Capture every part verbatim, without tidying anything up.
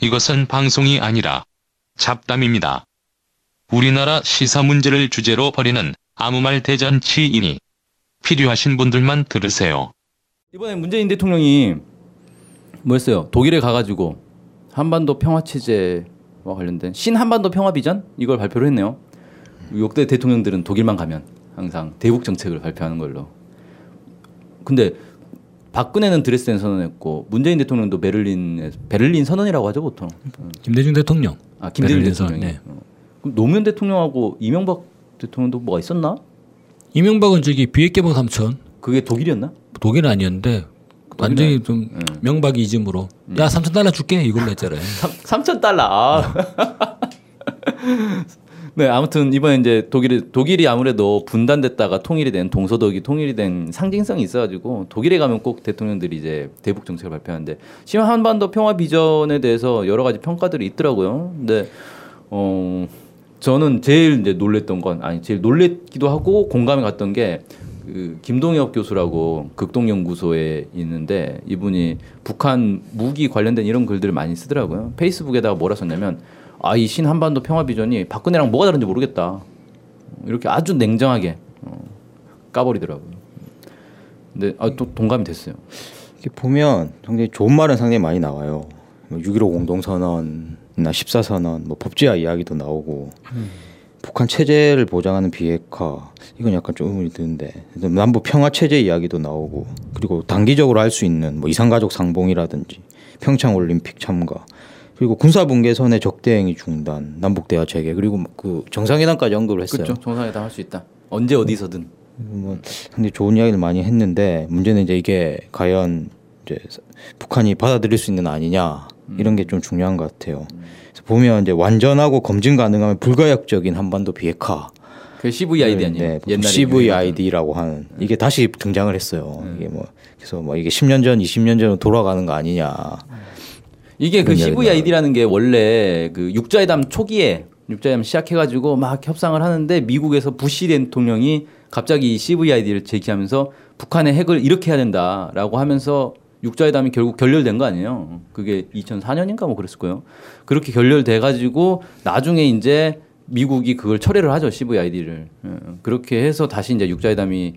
이것은 방송이 아니라 잡담입니다. 우리나라 시사 문제를 주제로 벌이는 아무 말 대잔치이니 필요하신 분들만 들으세요. 이번에 문재인 대통령이 뭐 했어요? 독일에 가가지고 한반도 평화체제와 관련된 신한반도 평화비전? 이걸 발표를 했네요. 역대 대통령들은 독일만 가면 항상 대북 정책을 발표하는 걸로. 근데 박근혜는 드레스덴 선언했고 문재인 대통령도 베를린 베를린 선언이라고 하죠 보통. 김대중 대통령. 아 김대중 대통령. 네. 그럼 노무현 대통령하고 이명박 대통령도 뭐가 있었나? 이명박은 저기 비핵개방 삼천. 그게 독일이었나? 독일은 아니었는데 완전히 좀 네. 명박이 이즘으로 음. 야 삼천 달러 줄게 이걸로 했잖아요. 삼천 달러. 아. 네 아무튼 이번에 이제 독일이 독일이 아무래도 분단됐다가 통일이 된 동서독이 통일이 된 상징성이 있어가지고 독일에 가면 꼭 대통령들이 이제 대북 정책을 발표하는데 신한반도 평화 비전에 대해서 여러 가지 평가들이 있더라고요. 근데 어 저는 제일 이제 놀랬던 건 아니 제일 놀랬기도 하고 공감이 갔던 게 그 김동엽 교수라고 극동연구소에 있는데 이분이 북한 무기 관련된 이런 글들을 많이 쓰더라고요. 페이스북에다가 뭐라 썼냐면. 아, 이 신한반도 평화 비전이 박근혜랑 뭐가 다른지 모르겠다. 이렇게 아주 냉정하게 까버리더라고요. 근데 아, 또 동감이 됐어요. 이렇게 보면 굉장히 좋은 말은 상당히 많이 나와요. 육점일오 공동선언이나 십사 선언, 뭐 법제화 이야기도 나오고 음. 북한 체제를 보장하는 비핵화 이건 약간 좀 의문이 드는데 남북 평화 체제 이야기도 나오고 그리고 단기적으로 할 수 있는 뭐 이산가족 상봉이라든지 평창 올림픽 참가. 그리고 군사분계선의 적대행위 중단, 남북대화 재개, 그리고 그 정상회담까지 언급을 했어요. 그렇죠. 정상회담 할 수 있다. 언제 어디서든. 뭐 근데 좋은 이야기를 많이 했는데 문제는 이제 이게 과연 이제 북한이 받아들일 수 있는 아니냐 이런 게 좀 중요한 것 같아요. 그래서 보면 이제 완전하고 검증 가능하면 불가역적인 한반도 비핵화. 그 씨브이아이디 아니에요? 네, 씨브이아이디라고 하는 이게 다시 등장을 했어요. 음. 이게 뭐 그래서 뭐 이게 십 년 전, 이십 년 전으로 돌아가는 거 아니냐. 이게 그 씨브이아이디라는 게 원래 그 육자회담 초기에 육자회담 시작해가지고 막 협상을 하는데 미국에서 부시 대통령이 갑자기 씨브이아이디를 제기하면서 북한의 핵을 이렇게 해야 된다라고 하면서 육자회담이 결국 결렬된 거 아니에요. 그게 이천사 년인가 뭐 그랬을 거예요. 그렇게 결렬돼가지고 나중에 이제 미국이 그걸 철회를 하죠. 씨브이아이디를. 그렇게 해서 다시 이제 육자회담이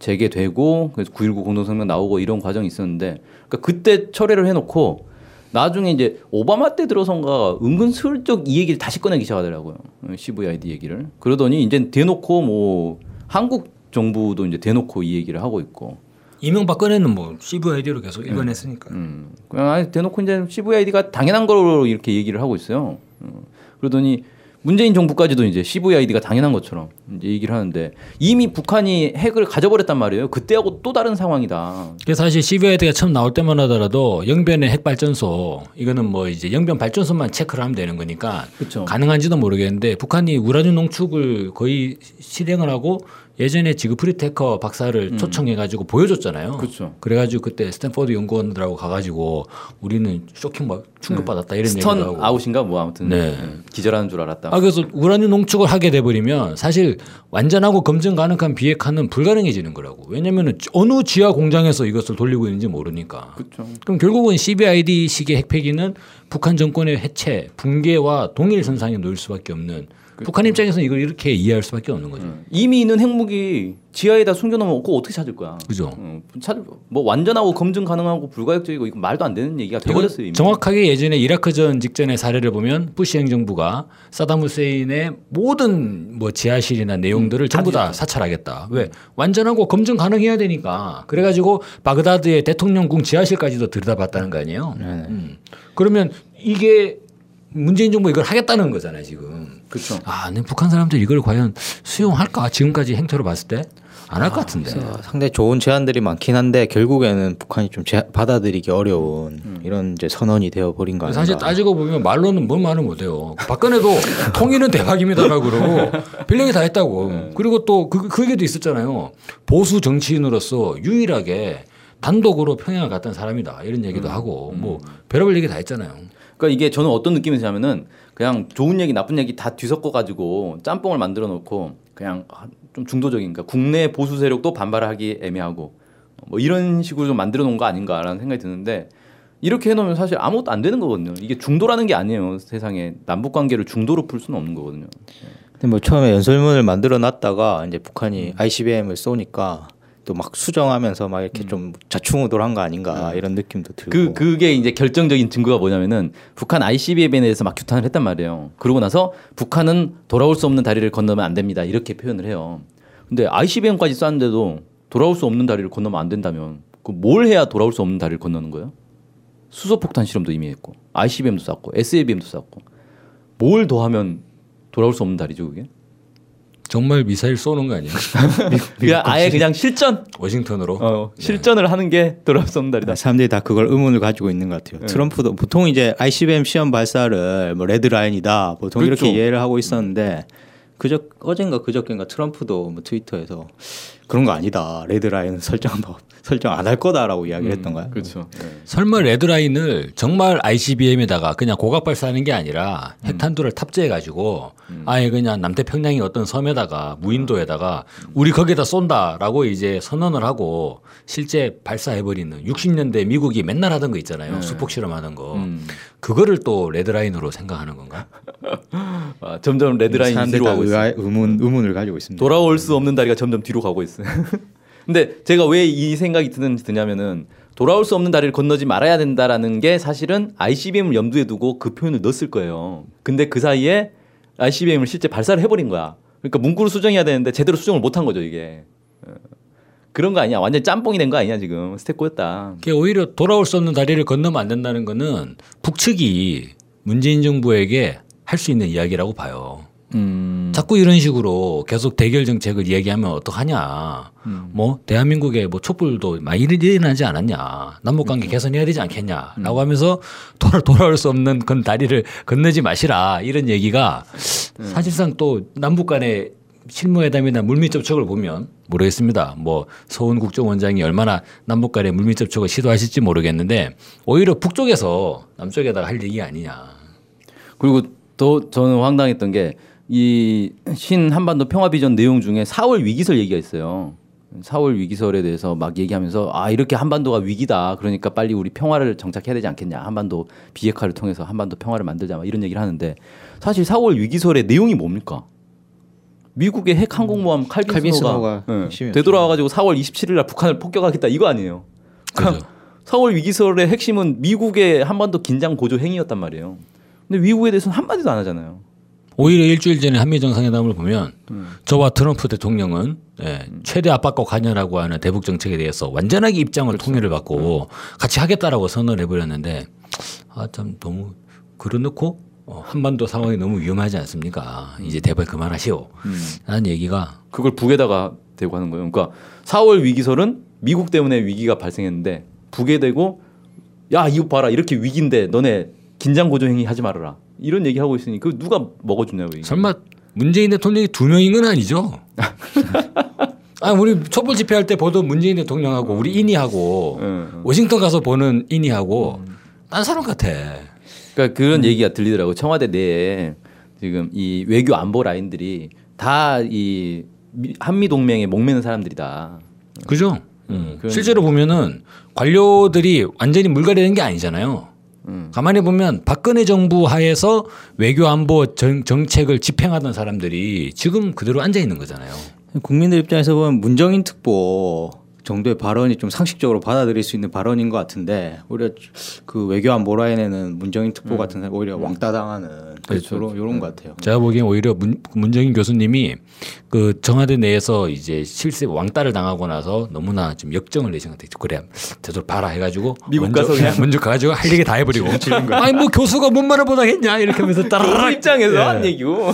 재개되고 그래서 구점일구 공동성명 나오고 이런 과정이 있었는데 그러니까 그때 철회를 해놓고 나중에 이제 오바마 때 들어선가 은근슬쩍 이 얘기를 다시 꺼내기 시작하더라고요. 씨브이아이디 얘기를. 그러더니 이제 대놓고 뭐 한국 정부도 이제 대놓고 이 얘기를 하고 있고. 이명박 꺼내는 뭐 씨브이아이디로 계속 일관했으니까. 음, 음. 그냥 아니 대놓고 이제 씨브이아이디가 당연한 걸로 이렇게 얘기를 하고 있어요. 음. 그러더니 문재인 정부까지도 이제 씨브이아이디가 당연한 것처럼 이제 얘기를 하는데 이미 북한이 핵을 가져버렸단 말이에요. 그때하고 또 다른 상황이다. 사실 씨브이아이디가 처음 나올 때만 하더라도 영변의 핵발전소 이거는 뭐 이제 영변 발전소만 체크를 하면 되는 거니까 그쵸. 가능한지도 모르겠는데 북한이 우라늄 농축을 거의 실행을 하고 예전에 지그프리테커 박사를 음. 초청해가지고 보여줬잖아요. 그쵸. 그래가지고 그때 스탠포드 연구원들하고 가가지고 우리는 쇼킹 막 충격받았다 네. 이런 얘기를 하고. 스턴 아웃인가 뭐 아무튼 네. 기절하는 줄 알았다. 아 그래서 우라늄 농축을 하게 돼버리면 사실 완전하고 검증 가능한 비핵화는 불가능해지는 거라고. 왜냐하면 어느 지하 공장에서 이것을 돌리고 있는지 모르니까. 그쵸. 그럼 결국은 씨브이아이디식의 핵폐기는 북한 정권의 해체, 붕괴와 동일선상에 놓일 수밖에 없는 그쵸. 북한 입장에서는 이걸 이렇게 이해할 수밖에 없는 거죠. 음. 이미 있는 핵무기 지하에다 숨겨놓으면 그거 어떻게 찾을 거야. 그죠. 음, 찾을 뭐 완전하고 검증 가능하고 불가역적이고 이거 말도 안 되는 얘기가 되어버렸어요. 정확하게 예전에 이라크전 직전의 사례를 보면 부시 행정부가 사담 후세인의 모든 뭐 지하실이나 내용들을 음, 전부 다 사찰하겠다. 왜? 완전하고 검증 가능해야 되니까. 그래가지고 바그다드의 대통령궁 지하실까지도 들여다봤다는 거 아니에요. 네, 네. 음. 그러면 이게 문재인 정부 이걸 하겠다는 거잖아요 지금. 그렇죠. 아, 근데 북한 사람들 이걸 과연 수용할까? 지금까지 행태로 봤을 때 안 할 것 아, 같은데. 상당히 좋은 제안들이 많긴 한데 결국에는 북한이 좀 제, 받아들이기 어려운 음. 이런 이제 선언이 되어버린 거 아닌가. 사실 따지고 보면 말로는 뭔 말은 못해요. 박근혜도 통일은 대박입니다라고 그러고 별명이 다 했다고. 네. 그리고 또 그, 그 얘기도 있었잖아요. 보수 정치인으로서 유일하게 단독으로 평양을 갔던 사람이다 이런 얘기도 음. 하고 뭐 별의별 얘기 다 했잖아요. 그러니까 이게 저는 어떤 느낌이 드냐면은 그냥 좋은 얘기 나쁜 얘기 다 뒤섞어 가지고 짬뽕을 만들어 놓고 그냥 좀 중도적인 그러니까 국내 보수 세력도 반발하기 애매하고 뭐 이런 식으로 좀 만들어 놓은 거 아닌가라는 생각이 드는데 이렇게 해놓으면 사실 아무것도 안 되는 거거든요. 이게 중도라는 게 아니에요. 세상에 남북관계를 중도로 풀 수는 없는 거거든요. 근데 뭐 처음에 연설문을 만들어놨다가 이제 북한이 음. 아이씨비엠을 쏘니까 또 막 수정하면서 막 이렇게 음. 좀 자충우돌한 거 아닌가 음. 이런 느낌도 들고. 그 그게 이제 결정적인 증거가 뭐냐면은 북한 아이씨비엠에 대해서 막 규탄을 했단 말이에요. 그러고 나서 북한은 돌아올 수 없는 다리를 건너면 안 됩니다. 이렇게 표현을 해요. 근데 아이씨비엠까지 쐈는데도 돌아올 수 없는 다리를 건너면 안 된다면 그 뭘 해야 돌아올 수 없는 다리를 건너는 거예요? 수소폭탄 실험도 이미 했고 아이씨비엠도 쐈고 에스에이비엠도 쐈고 뭘 더 하면 돌아올 수 없는 다리죠 그게? 정말 미사일 쏘는 거 아니에요? 그냥 아예 그냥 실전 워싱턴으로 어, 실전을 네. 하는 게 돌아올 수 없는 다리다. 사람들이 다 그걸 의문을 가지고 있는 것 같아요. 네. 트럼프도 보통 이제 아이씨비엠 시험 발사를 뭐 레드라인이다 보통 그렇죠. 이렇게 이해를 하고 있었는데 그저 어젠가 그저께인가 트럼프도 뭐 트위터에서 그런 거 아니다 레드라인 설정 뭐, 설정 안 할 거다라고 이야기를 음, 했던가요? 그렇죠. 네. 설마 레드라인을 정말 아이씨비엠에다가 그냥 고각 발사하는 게 아니라 음. 핵탄두를 탑재해 가지고 음. 아예 그냥 남태평양의 어떤 섬에다가 무인도에다가 음. 우리 거기에다 쏜다라고 이제 선언을 하고 실제 발사해 버리는 육십 년대 미국이 맨날 하던 거 있잖아요. 네. 수폭 실험하는 거 음. 그거를 또 레드라인으로 생각하는 건가? 아, 점점 레드라인이 뒤로 가고 있어요. 의문, 의문을 가지고 있습니다. 돌아올 수 없는 다리가 점점 뒤로 가고 있어요. 근데 제가 왜 이 생각이 드냐면은 돌아올 수 없는 다리를 건너지 말아야 된다라는 게 사실은 아이씨비엠을 염두에 두고 그 표현을 넣었을 거예요. 근데 그 사이에 아이씨비엠을 실제 발사를 해버린 거야. 그러니까 문구를 수정해야 되는데 제대로 수정을 못한 거죠 이게. 그런 거 아니야. 완전 짬뽕이 된 거 아니야 지금. 스텝 꼬였다. 그게 오히려 돌아올 수 없는 다리를 건너면 안 된다는 거는 북측이 문재인 정부에게 할 수 있는 이야기라고 봐요. 음. 자꾸 이런 식으로 계속 대결 정책을 이야기하면 어떡하냐. 음. 뭐 대한민국에 뭐 촛불도 많이 일어나지 않았냐. 남북관계 개선해야 되지 않겠냐라고 음. 하면서 돌아, 돌아올 수 없는 건 다리를 건너지 마시라 이런 얘기가 음. 사실상 또 남북 간의 실무회담이나 물밑 접촉을 보면 모르겠습니다. 뭐 서훈 국정원장이 얼마나 남북 간의 물밑 접촉을 시도하실지 모르겠는데 오히려 북쪽에서 남쪽에다가 할 얘기 아니냐. 그리고 또 저는 황당했던 게 이 신 한반도 평화 비전 내용 중에 사월 위기설 얘기가 있어요. 사월 위기설에 대해서 막 얘기하면서 아 이렇게 한반도가 위기다. 그러니까 빨리 우리 평화를 정착해야 되지 않겠냐. 한반도 비핵화를 통해서 한반도 평화를 만들자. 막 이런 얘기를 하는데 사실 사월 위기설의 내용이 뭡니까? 미국의 핵 항공모함 칼빈스노가 네, 되돌아와가지고 사월 이십칠일 날 북한을 폭격하겠다. 이거 아니에요. 그렇죠. 사월 위기설의 핵심은 미국의 한반도 긴장 고조 행위였단 말이에요. 근데 미국에 대해서는 한마디도 안 하잖아요. 오히려 일주일 전에 한미 정상회담을 보면 음. 저와 트럼프 대통령은 예, 최대 압박과 관여라고 하는 대북 정책에 대해서 완전하게 입장을 그렇죠. 통일을 받고 음. 같이 하겠다라고 선언을 해버렸는데 아, 참 너무 그려놓고 어, 한반도 상황이 너무 위험하지 않습니까? 이제 대발 그만하시오. 라는 음. 얘기가 그걸 북에다가 대고 하는 거예요. 그러니까 사월 위기설은 미국 때문에 위기가 발생했는데 북에 대고 야 이거 봐라 이렇게 위기인데 너네 긴장 고조 행위 하지 말아라. 이런 얘기하고 있으니 그 누가 먹어주냐고. 이게. 설마 문재인 대통령이 두 명인 건 아니죠? 아 우리 촛불 집회할 때 보던 문재인 대통령하고 음. 우리 인이하고 음. 워싱턴 가서 보는 인이하고 음. 딴 사람 같아. 그러니까 그런 음. 얘기가 들리더라고. 청와대 내에 지금 이 외교 안보 라인들이 다 이 한미 동맹에 목매는 사람들이다. 그죠? 음. 그런... 실제로 보면은 관료들이 완전히 물갈이된 게 아니잖아요. 음. 가만히 보면 박근혜 정부 하에서 외교 안보 정, 정책을 집행하던 사람들이 지금 그대로 앉아 있는 거잖아요. 국민들 입장에서 보면 문정인 특보 정도의 발언이 좀 상식적으로 받아들일 수 있는 발언인 것 같은데 오히려 그 외교 안보 라인에는 문정인 특보 음. 같은 사람 오히려 왕따 당하는 그렇죠. 이런, 이런 것 같아요. 제가 보기엔 오히려 문, 문정인 교수님이 그 청와대 내에서 이제 실세 왕따를 당하고 나서 너무나 좀 역정을 내신 것 같아요. 그래 제대로 봐라 해가지고 미국 먼저, 가서 그냥 먼저 가가지고 할 얘기 다 해버리고. 아니 뭐 교수가 뭔 말을 못하겠냐 이렇게 하면서 따라락 입장에서 예. 한 얘기고.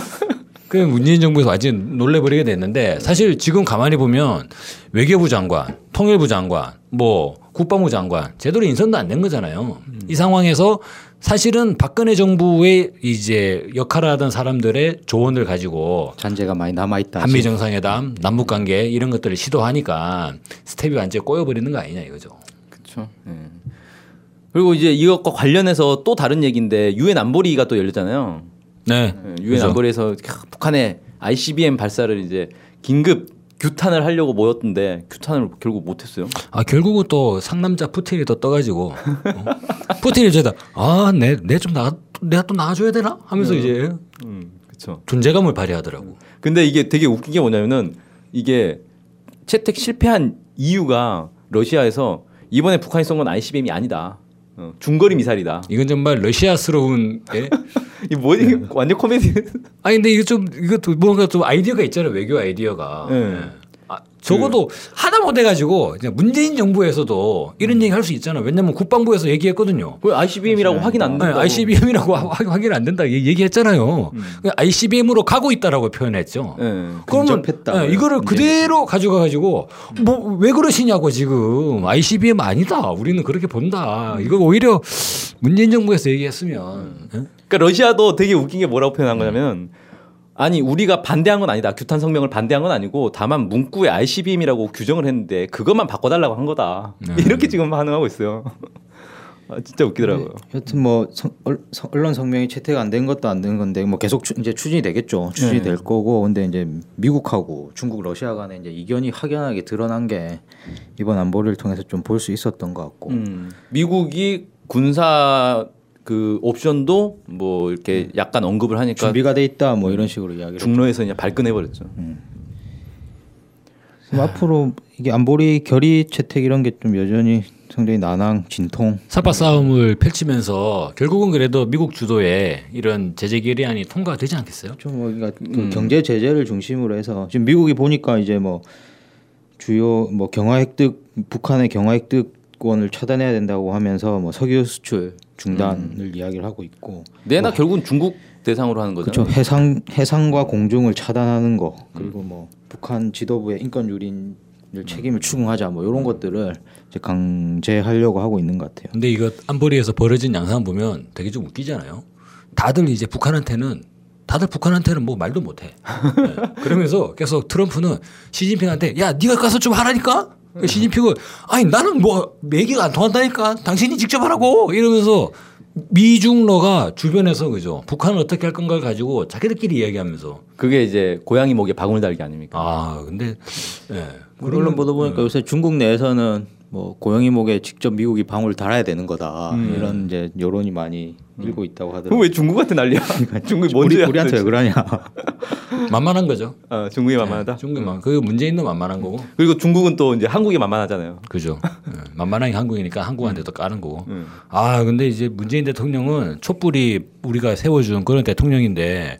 그 문재인 정부에서 완전 놀래버리게 됐는데 사실 지금 가만히 보면 외교부 장관, 통일부 장관, 뭐 국방부 장관 제대로 인선도 안 된 거잖아요. 음. 이 상황에서 사실은 박근혜 정부의 이제 역할을 하던 사람들의 조언을 가지고 잔재가 많이 남아있다. 한미 정상회담, 남북 관계 이런 것들을 시도하니까 스텝이 완전 꼬여버리는 거 아니냐 이거죠. 그렇죠. 네. 그리고 이제 이것과 관련해서 또 다른 얘기인데 유엔 안보리가 또 열렸잖아요. 네. 유엔 안보리에서 북한의 아이씨비엠 발사를 이제 긴급 규탄을 하려고 모였던데 규탄을 결국 못했어요. 아 결국은 또 상남자 푸틴이 또 떠가지고 어? 푸틴이 죄다. 아 내 내 좀 나 내가 또 나가줘야 되나 하면서 네. 이제 음, 그쵸. 존재감을 발휘하더라고. 근데 이게 되게 웃긴 게 뭐냐면은 이게 채택 실패한 이유가 러시아에서 이번에 북한이 쏜 건 아이씨비엠이 아니다. 어, 중거리 미사일이다. 이건 정말 러시아스러운 게 이 뭐 이게 완전 코미디. 아니 근데 이거 좀 이것도 뭔가 좀 아이디어가 있잖아요. 외교 아이디어가. 네. 네. 아, 적어도 그... 하다 못해 가지고 문재인 정부에서도 이런 음. 얘기 할 수 있잖아요. 왜냐면 국방부에서 얘기했거든요. 그 아이씨비엠이라고 네. 확인 안 된다. 아이씨비엠이라고 확인 안 된다 얘기했잖아요. 음. 아이씨비엠으로 가고 있다라고 표현했죠. 네. 그러면 네. 이거를 그대로 가져가 가지고 뭐 왜 그러시냐고 지금 아이씨비엠 아니다. 우리는 그렇게 본다. 이거 오히려 문재인 정부에서 얘기했으면. 네? 그러니까 러시아도 되게 웃긴 게 뭐라고 표현한 거냐면. 아니 우리가 반대한 건 아니다. 규탄 성명을 반대한 건 아니고 다만 문구에 아이씨비엠이라고 규정을 했는데 그것만 바꿔달라고 한 거다. 네. 이렇게 지금 반응하고 있어요. 아, 진짜 웃기더라고요. 여튼 뭐 성, 언론 성명이 채택 안 된 것도 안 된 건데 뭐 계속 추, 이제 추진이 되겠죠. 추진이 네. 될 거고 근데 이제 미국하고 중국, 러시아 간에 이제 이견이 확연하게 드러난 게 이번 안보를 통해서 좀 볼 수 있었던 것 같고 음. 미국이 군사 그 옵션도 뭐 이렇게 음. 약간 언급을 하니까 준비가 돼 있다 뭐 이런 식으로 이야기를 중로에서 그냥 발끈해 버렸죠. 음. 앞으로 이게 안보리 결의 채택 이런 게 좀 여전히 상당히 난항 진통. 사파 싸움을 펼치면서 결국은 그래도 미국 주도의 이런 제재 결의안이 통과되지 않겠어요? 좀 뭐 그러니까 음. 경제 제재를 중심으로 해서 지금 미국이 보니까 이제 뭐 주요 뭐 경화 획득 북한의 경화 획득 권을 차단해야 된다고 하면서 뭐 석유 수출 중단을 음. 이야기를 하고 있고 내나 뭐 결국은 중국 대상으로 하는 거죠. 그렇죠. 해상 해상과 공중을 차단하는 거 그리고 음. 뭐 북한 지도부의 인권 유린을 음. 책임을 추궁하자 뭐 이런 것들을 이제 강제하려고 하고 있는 것 같아요. 근데 이거 안보리에서 벌어진 양상 보면 되게 좀 웃기잖아요. 다들 이제 북한한테는 다들 북한한테는 뭐 말도 못해. 네. 그러면서 계속 트럼프는 시진핑한테 야 네가 가서 좀 하라니까. 시진핑은 아니 나는 뭐 얘기가 안 통한다니까 당신이 직접 하라고 이러면서 미중러가 주변에서 그죠 북한을 어떻게 할 건가를 가지고 자기들끼리 이야기하면서 그게 이제 고양이 목에 바구니 달기 아닙니까? 아 근데 예 언론 보도 보니까 음. 요새 중국 내에서는 뭐 고양이 목에 직접 미국이 방울을 달아야 되는 거다 음. 이런 이제 여론이 많이 음. 일고 있다고 하더라고요. 그럼 왜 중국한테 난리야? 중국이 뭔지 우리한테 왜 그러냐? 만만한 거죠. 어, 중국이 만만하다. 네, 중국이 만. 음. 그 문재인도 만만한 거고. 그리고 중국은 또 이제 한국이 만만하잖아요. 그죠. 네, 만만한 게 한국이니까 한국한테도 까는 거고. 음. 아 근데 이제 문재인 대통령은 촛불이 우리가 세워준 그런 대통령인데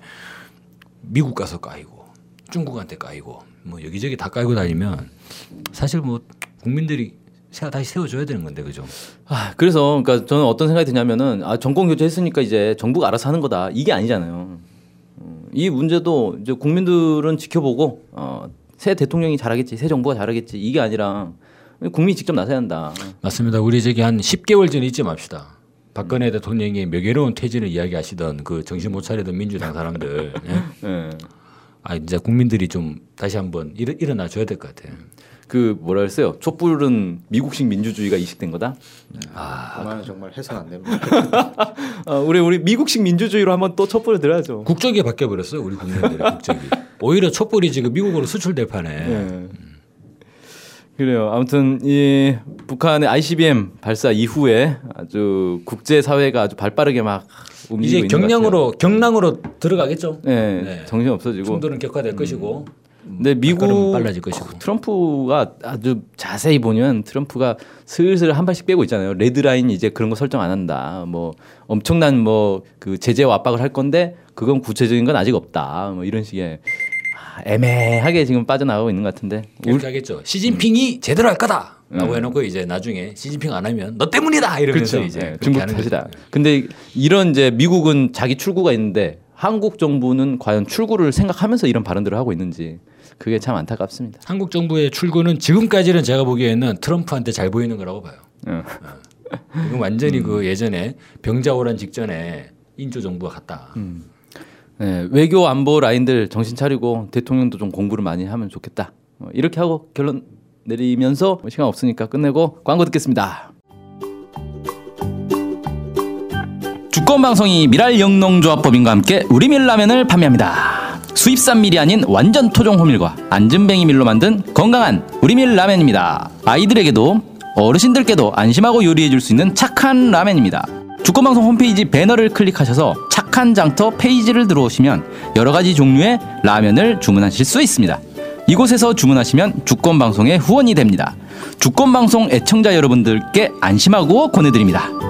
미국 가서 까이고 중국한테 까이고 뭐 여기저기 다 까이고 다니면 사실 뭐 국민들이 다시 세워줘야 되는 건데 그죠? 아 그래서 그러니까 저는 어떤 생각이 드냐면은 아 정권 교체했으니까 이제 정부가 알아서 하는 거다 이게 아니잖아요. 이 문제도 이제 국민들은 지켜보고 어, 새 대통령이 잘하겠지, 새 정부가 잘하겠지 이게 아니라 국민이 직접 나서야 한다. 맞습니다. 우리 저기 한 십 개월 전 잊지 맙시다. 박근혜 음. 대통령이 명예로운 퇴진을 이야기하시던 그 정신 못 차리던 민주당 사람들. 예? 네. 아 이제 국민들이 좀 다시 한번 일, 일어나 줘야 될 것 같아요. 그 뭐라 했어요? 촛불은 미국식 민주주의가 이식된 거다. 아, 그만은 정말 해선 안 됩니다. 어, 우리 우리 미국식 민주주의로 한번 또 촛불을 들어야죠. 국적이 바뀌어 버렸어요. 우리 국민들의 국적이. 오히려 촛불이 지금 미국으로 수출될 판에. 네. 음. 그래요. 아무튼 이 북한의 아이씨비엠 발사 이후에 아주 국제 사회가 아주 발빠르게 막 움직이고 이제 경량으로 경랑으로 들어가겠죠. 네, 네. 정신 없어지고 충돌은 격화될 음. 것이고. 근데 미국 빨라질 것이고. 트럼프가 아주 자세히 보면 트럼프가 슬슬 한 발씩 빼고 있잖아요. 레드라인 이제 그런 거 설정 안 한다. 뭐 엄청난 뭐 그 제재와 압박을 할 건데 그건 구체적인 건 아직 없다. 뭐 이런 식의 애매하게 지금 빠져나가고 있는 것 같은데. 이렇게 하겠죠. 시진핑이 음. 제대로 할 거다라고 해놓고 이제 나중에 시진핑 안 하면 너 때문이다 이러면서 그렇죠. 이제 네, 중국 탓이다. 근데 이런 이제 미국은 자기 출구가 있는데 한국 정부는 과연 출구를 생각하면서 이런 발언들을 하고 있는지. 그게 참 안타깝습니다. 한국 정부의 출구는 지금까지는 제가 보기에는 트럼프한테 잘 보이는 거라고 봐요. 응. 어. 이건 완전히 음. 그 예전에 병자호란 직전에 인조 정부가 같다. 음. 네, 외교 안보 라인들 정신 차리고 대통령도 좀 공부를 많이 하면 좋겠다. 이렇게 하고 결론 내리면서 시간 없으니까 끝내고 광고 듣겠습니다. 주권방송이 미랄영농조합법인과 함께 우리밀라면을 판매합니다. 수입산밀이 아닌 완전 토종 호밀과 안전뱅이밀로 만든 건강한 우리밀 라면입니다. 아이들에게도 어르신들께도 안심하고 요리해줄 수 있는 착한 라면입니다. 주권방송 홈페이지 배너를 클릭하셔서 착한 장터 페이지를 들어오시면 여러가지 종류의 라면을 주문하실 수 있습니다. 이곳에서 주문하시면 주권방송의 후원이 됩니다. 주권방송 애청자 여러분들께 안심하고 권해드립니다.